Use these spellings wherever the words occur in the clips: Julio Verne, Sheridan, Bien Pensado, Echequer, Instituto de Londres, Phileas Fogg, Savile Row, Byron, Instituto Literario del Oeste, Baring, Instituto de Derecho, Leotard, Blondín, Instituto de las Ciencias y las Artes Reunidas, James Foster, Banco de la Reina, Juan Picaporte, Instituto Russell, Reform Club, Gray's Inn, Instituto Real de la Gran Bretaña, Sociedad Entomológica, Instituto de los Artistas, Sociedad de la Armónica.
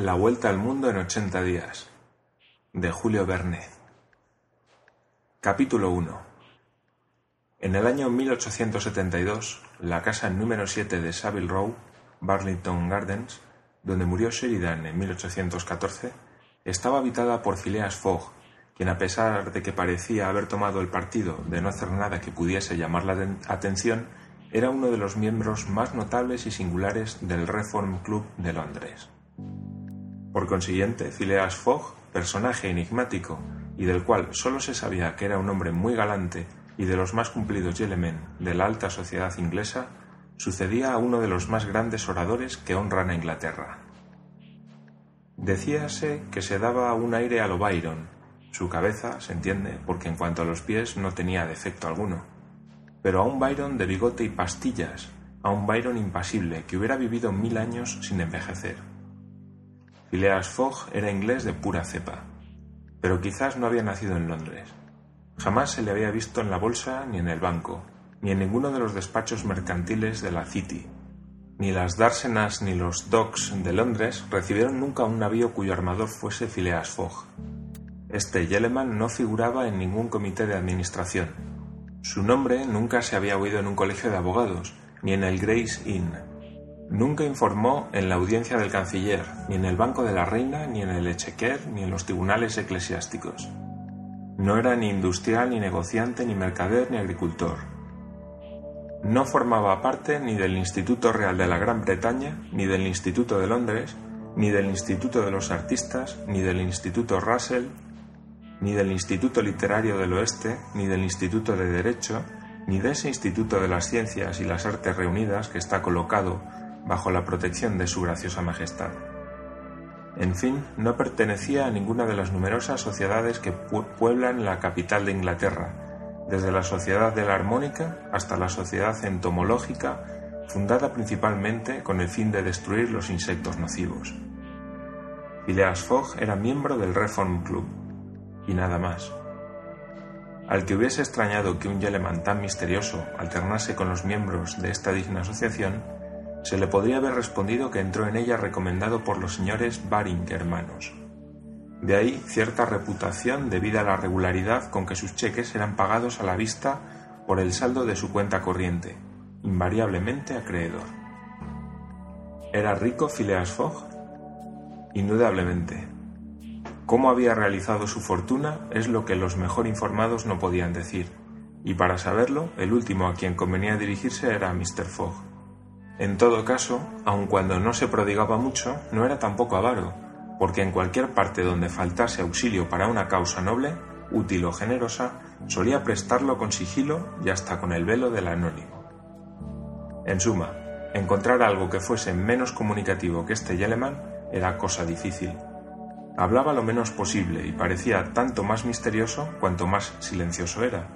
La vuelta al mundo en 80 días, de Julio Verne. Capítulo 1. En el año 1872, la casa número 7 de Savile Row, Burlington Gardens, donde murió Sheridan en 1814, estaba habitada por Phileas Fogg, quien, a pesar de que parecía haber tomado el partido de no hacer nada que pudiese llamar la atención, era uno de los miembros más notables y singulares del Reform Club de Londres. Por consiguiente, Phileas Fogg, personaje enigmático y del cual solo se sabía que era un hombre muy galante y de los más cumplidos gentlemen de la alta sociedad inglesa, sucedía a uno de los más grandes oradores que honran a Inglaterra. Decíase que se daba un aire a lo Byron, su cabeza, se entiende, porque en cuanto a los pies no tenía defecto alguno, pero a un Byron de bigote y pastillas, a un Byron impasible que hubiera vivido 1000 años sin envejecer. Phileas Fogg era inglés de pura cepa, pero quizás no había nacido en Londres. Jamás se le había visto en la bolsa ni en el banco, ni en ninguno de los despachos mercantiles de la City. Ni las dársenas ni los docks de Londres recibieron nunca un navío cuyo armador fuese Phileas Fogg. Este gentleman no figuraba en ningún comité de administración. Su nombre nunca se había oído en un colegio de abogados, ni en el Gray's Inn. Nunca informó en la audiencia del canciller, ni en el Banco de la Reina, ni en el Echequer, ni en los tribunales eclesiásticos. No era ni industrial, ni negociante, ni mercader, ni agricultor. No formaba parte ni del Instituto Real de la Gran Bretaña, ni del Instituto de Londres, ni del Instituto de los Artistas, ni del Instituto Russell, ni del Instituto Literario del Oeste, ni del Instituto de Derecho, ni de ese Instituto de las Ciencias y las Artes Reunidas que está colocado bajo la protección de su graciosa majestad. En fin, no pertenecía a ninguna de las numerosas sociedades que pueblan la capital de Inglaterra, desde la Sociedad de la Armónica hasta la Sociedad Entomológica, fundada principalmente con el fin de destruir los insectos nocivos. Phileas Fogg era miembro del Reform Club, y nada más. Al que hubiese extrañado que un gentleman tan misterioso alternase con los miembros de esta digna asociación, se le podría haber respondido que entró en ella recomendado por los señores Baring hermanos. De ahí cierta reputación debida a la regularidad con que sus cheques eran pagados a la vista por el saldo de su cuenta corriente, invariablemente acreedor. ¿Era rico Phileas Fogg? Indudablemente. Cómo había realizado su fortuna es lo que los mejor informados no podían decir, y para saberlo, el último a quien convenía dirigirse era Mr. Fogg. En todo caso, aun cuando no se prodigaba mucho, no era tampoco avaro, porque en cualquier parte donde faltase auxilio para una causa noble, útil o generosa, solía prestarlo con sigilo y hasta con el velo del anónimo. En suma, encontrar algo que fuese menos comunicativo que este gentleman era cosa difícil. Hablaba lo menos posible y parecía tanto más misterioso cuanto más silencioso era.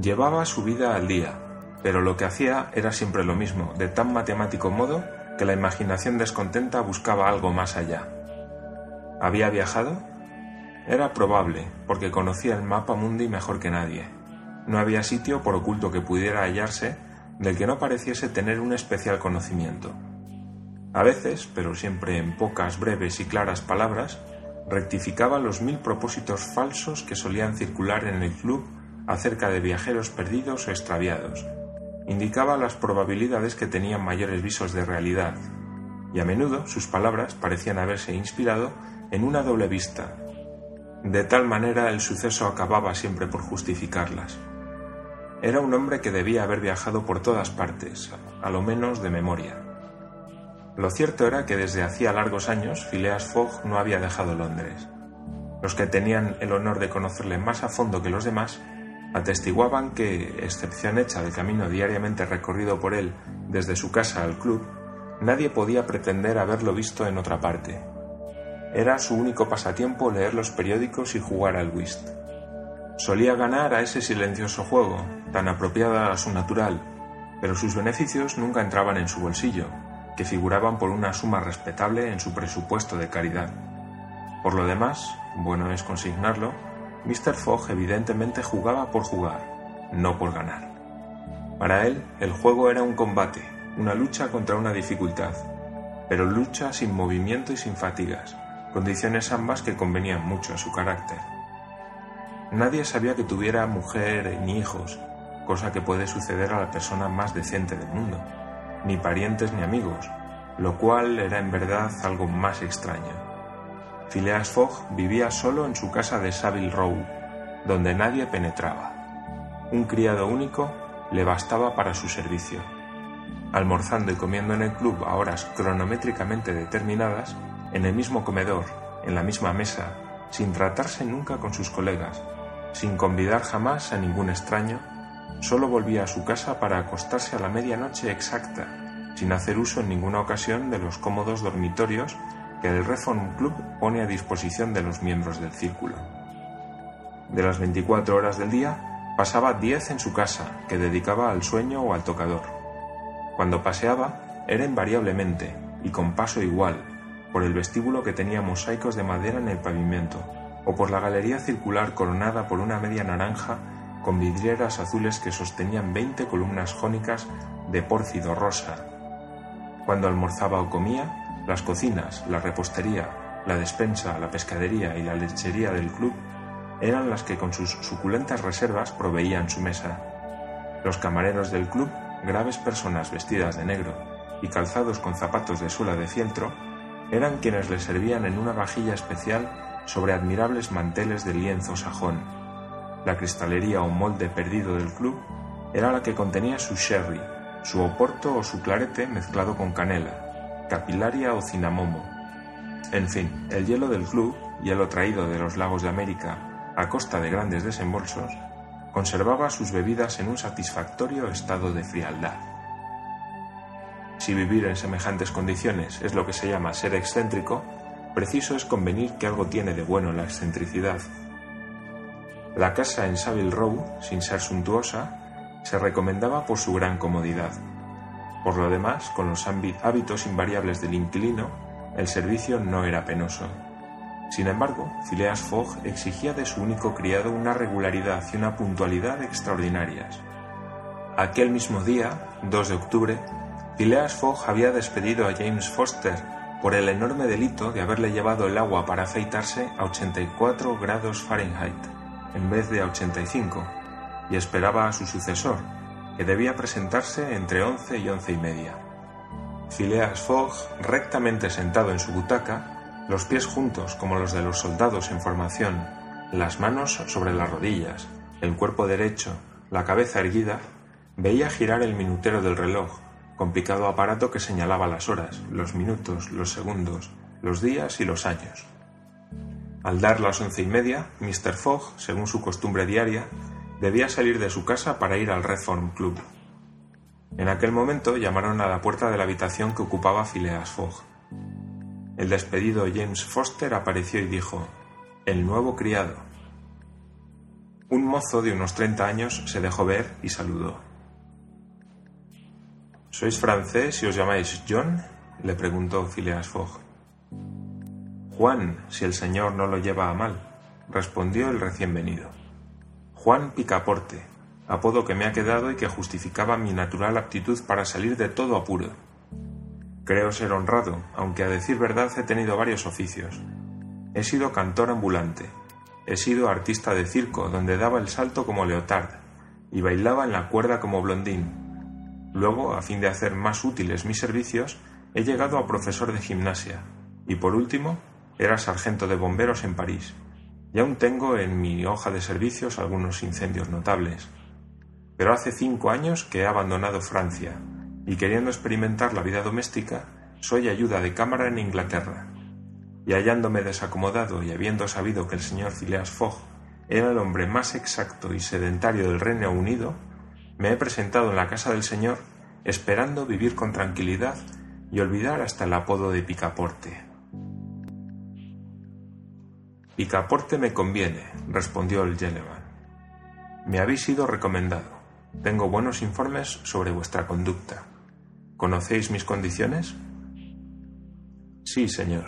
Llevaba su vida al día, pero lo que hacía era siempre lo mismo, de tan matemático modo que la imaginación descontenta buscaba algo más allá. ¿Había viajado? Era probable, porque conocía el mapa mundi mejor que nadie. No había sitio, por oculto que pudiera hallarse, del que no pareciese tener un especial conocimiento. A veces, pero siempre en pocas, breves y claras palabras, rectificaba los 1000 propósitos falsos que solían circular en el club acerca de viajeros perdidos o extraviados. Indicaba las probabilidades que tenían mayores visos de realidad, y a menudo sus palabras parecían haberse inspirado en una doble vista. De tal manera el suceso acababa siempre por justificarlas. Era un hombre que debía haber viajado por todas partes, a lo menos de memoria. Lo cierto era que desde hacía largos años Phileas Fogg no había dejado Londres. Los que tenían el honor de conocerle más a fondo que los demás atestiguaban que, excepción hecha del camino diariamente recorrido por él desde su casa al club, nadie podía pretender haberlo visto en otra parte. Era su único pasatiempo leer los periódicos y jugar al whist. Solía ganar a ese silencioso juego, tan apropiado a su natural, pero sus beneficios nunca entraban en su bolsillo, que figuraban por una suma respetable en su presupuesto de caridad. Por lo demás, bueno es consignarlo, Mr. Fogg evidentemente jugaba por jugar, no por ganar. Para él, el juego era un combate, una lucha contra una dificultad, pero lucha sin movimiento y sin fatigas, condiciones ambas que convenían mucho a su carácter. Nadie sabía que tuviera mujer ni hijos, cosa que puede suceder a la persona más decente del mundo, ni parientes ni amigos, lo cual era en verdad algo más extraño. Phileas Fogg vivía solo en su casa de Savile Row, donde nadie penetraba. Un criado único le bastaba para su servicio. Almorzando y comiendo en el club a horas cronométricamente determinadas, en el mismo comedor, en la misma mesa, sin tratarse nunca con sus colegas, sin convidar jamás a ningún extraño, solo volvía a su casa para acostarse a la medianoche exacta, sin hacer uso en ninguna ocasión de los cómodos dormitorios que el Reform Club pone a disposición de los miembros del círculo. De las 24 horas del día, pasaba 10 en su casa, que dedicaba al sueño o al tocador. Cuando paseaba, era invariablemente, y con paso igual, por el vestíbulo que tenía mosaicos de madera en el pavimento, o por la galería circular coronada por una media naranja con vidrieras azules que sostenían 20 columnas jónicas de pórfido rosa. Cuando almorzaba o comía, las cocinas, la repostería, la despensa, la pescadería y la lechería del club eran las que con sus suculentas reservas proveían su mesa. Los camareros del club, graves personas vestidas de negro y calzados con zapatos de suela de fieltro, eran quienes les servían en una vajilla especial sobre admirables manteles de lienzo sajón. La cristalería o molde perdido del club era la que contenía su sherry, su oporto o su clarete mezclado con canela, capilaria o cinamomo. En fin, el hielo del club, hielo traído de los lagos de América a costa de grandes desembolsos, conservaba sus bebidas en un satisfactorio estado de frialdad. Si vivir en semejantes condiciones es lo que se llama ser excéntrico, preciso es convenir que algo tiene de bueno la excentricidad. La casa en Savile Row, sin ser suntuosa, se recomendaba por su gran comodidad. Por lo demás, con los hábitos invariables del inquilino, el servicio no era penoso. Sin embargo, Phileas Fogg exigía de su único criado una regularidad y una puntualidad extraordinarias. Aquel mismo día, 2 de octubre, Phileas Fogg había despedido a James Foster por el enorme delito de haberle llevado el agua para afeitarse a 84 grados Fahrenheit, en vez de a 85, y esperaba a su sucesor, que debía presentarse entre 11 y 11:30. Phileas Fogg, rectamente sentado en su butaca, los pies juntos como los de los soldados en formación, las manos sobre las rodillas, el cuerpo derecho, la cabeza erguida, veía girar el minutero del reloj, complicado aparato que señalaba las horas, los minutos, los segundos, los días y los años. Al dar las 11:30, Mr. Fogg, según su costumbre diaria, debía salir de su casa para ir al Reform Club. En aquel momento llamaron a la puerta de la habitación que ocupaba Phileas Fogg. El despedido James Foster apareció y dijo: «El nuevo criado». Un mozo de unos 30 años se dejó ver y saludó. «¿Sois francés y os llamáis John?», le preguntó Phileas Fogg. «Juan, si el señor no lo lleva a mal», respondió el recién venido. Juan Picaporte, apodo que me ha quedado y que justificaba mi natural aptitud para salir de todo apuro. Creo ser honrado, aunque a decir verdad he tenido varios oficios. He sido cantor ambulante, he sido artista de circo, donde daba el salto como Leotard y bailaba en la cuerda como Blondín. Luego, a fin de hacer más útiles mis servicios, he llegado a profesor de gimnasia y, por último, era sargento de bomberos en París. Y aún tengo en mi hoja de servicios algunos incendios notables. Pero hace 5 años que he abandonado Francia, y queriendo experimentar la vida doméstica, soy ayuda de cámara en Inglaterra. Y hallándome desacomodado y habiendo sabido que el señor Phileas Fogg era el hombre más exacto y sedentario del Reino Unido, me he presentado en la casa del señor esperando vivir con tranquilidad y olvidar hasta el apodo de Picaporte». «Picaporte me conviene», respondió el gentleman. «Me habéis sido recomendado. Tengo buenos informes sobre vuestra conducta. ¿Conocéis mis condiciones?». «Sí, señor».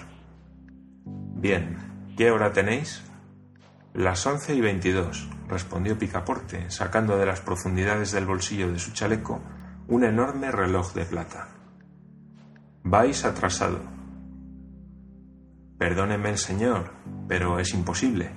«Bien. ¿Qué hora tenéis?». «Las 11:22, respondió Picaporte, sacando de las profundidades del bolsillo de su chaleco un enorme reloj de plata. Vais atrasado. Perdóneme, señor, pero es imposible.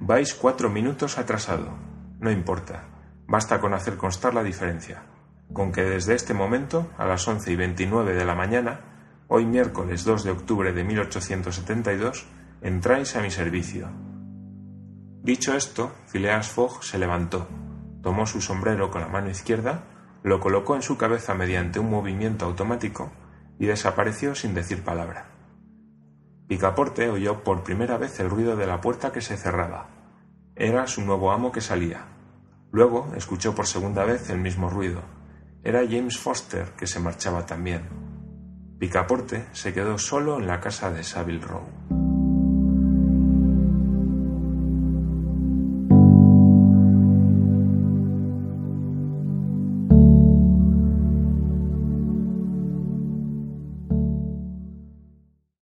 Vais 4 minutos atrasado. No importa. Basta con hacer constar la diferencia. Con que desde este momento, a las 11:29 de la mañana, hoy miércoles 2 de octubre de 1872, entráis a mi servicio. Dicho esto, Phileas Fogg se levantó, tomó su sombrero con la mano izquierda, lo colocó en su cabeza mediante un movimiento automático y desapareció sin decir palabra. Picaporte oyó por primera vez el ruido de la puerta que se cerraba. Era su nuevo amo que salía. Luego escuchó por segunda vez el mismo ruido. Era James Foster, que se marchaba también. Picaporte se quedó solo en la casa de Saville Row.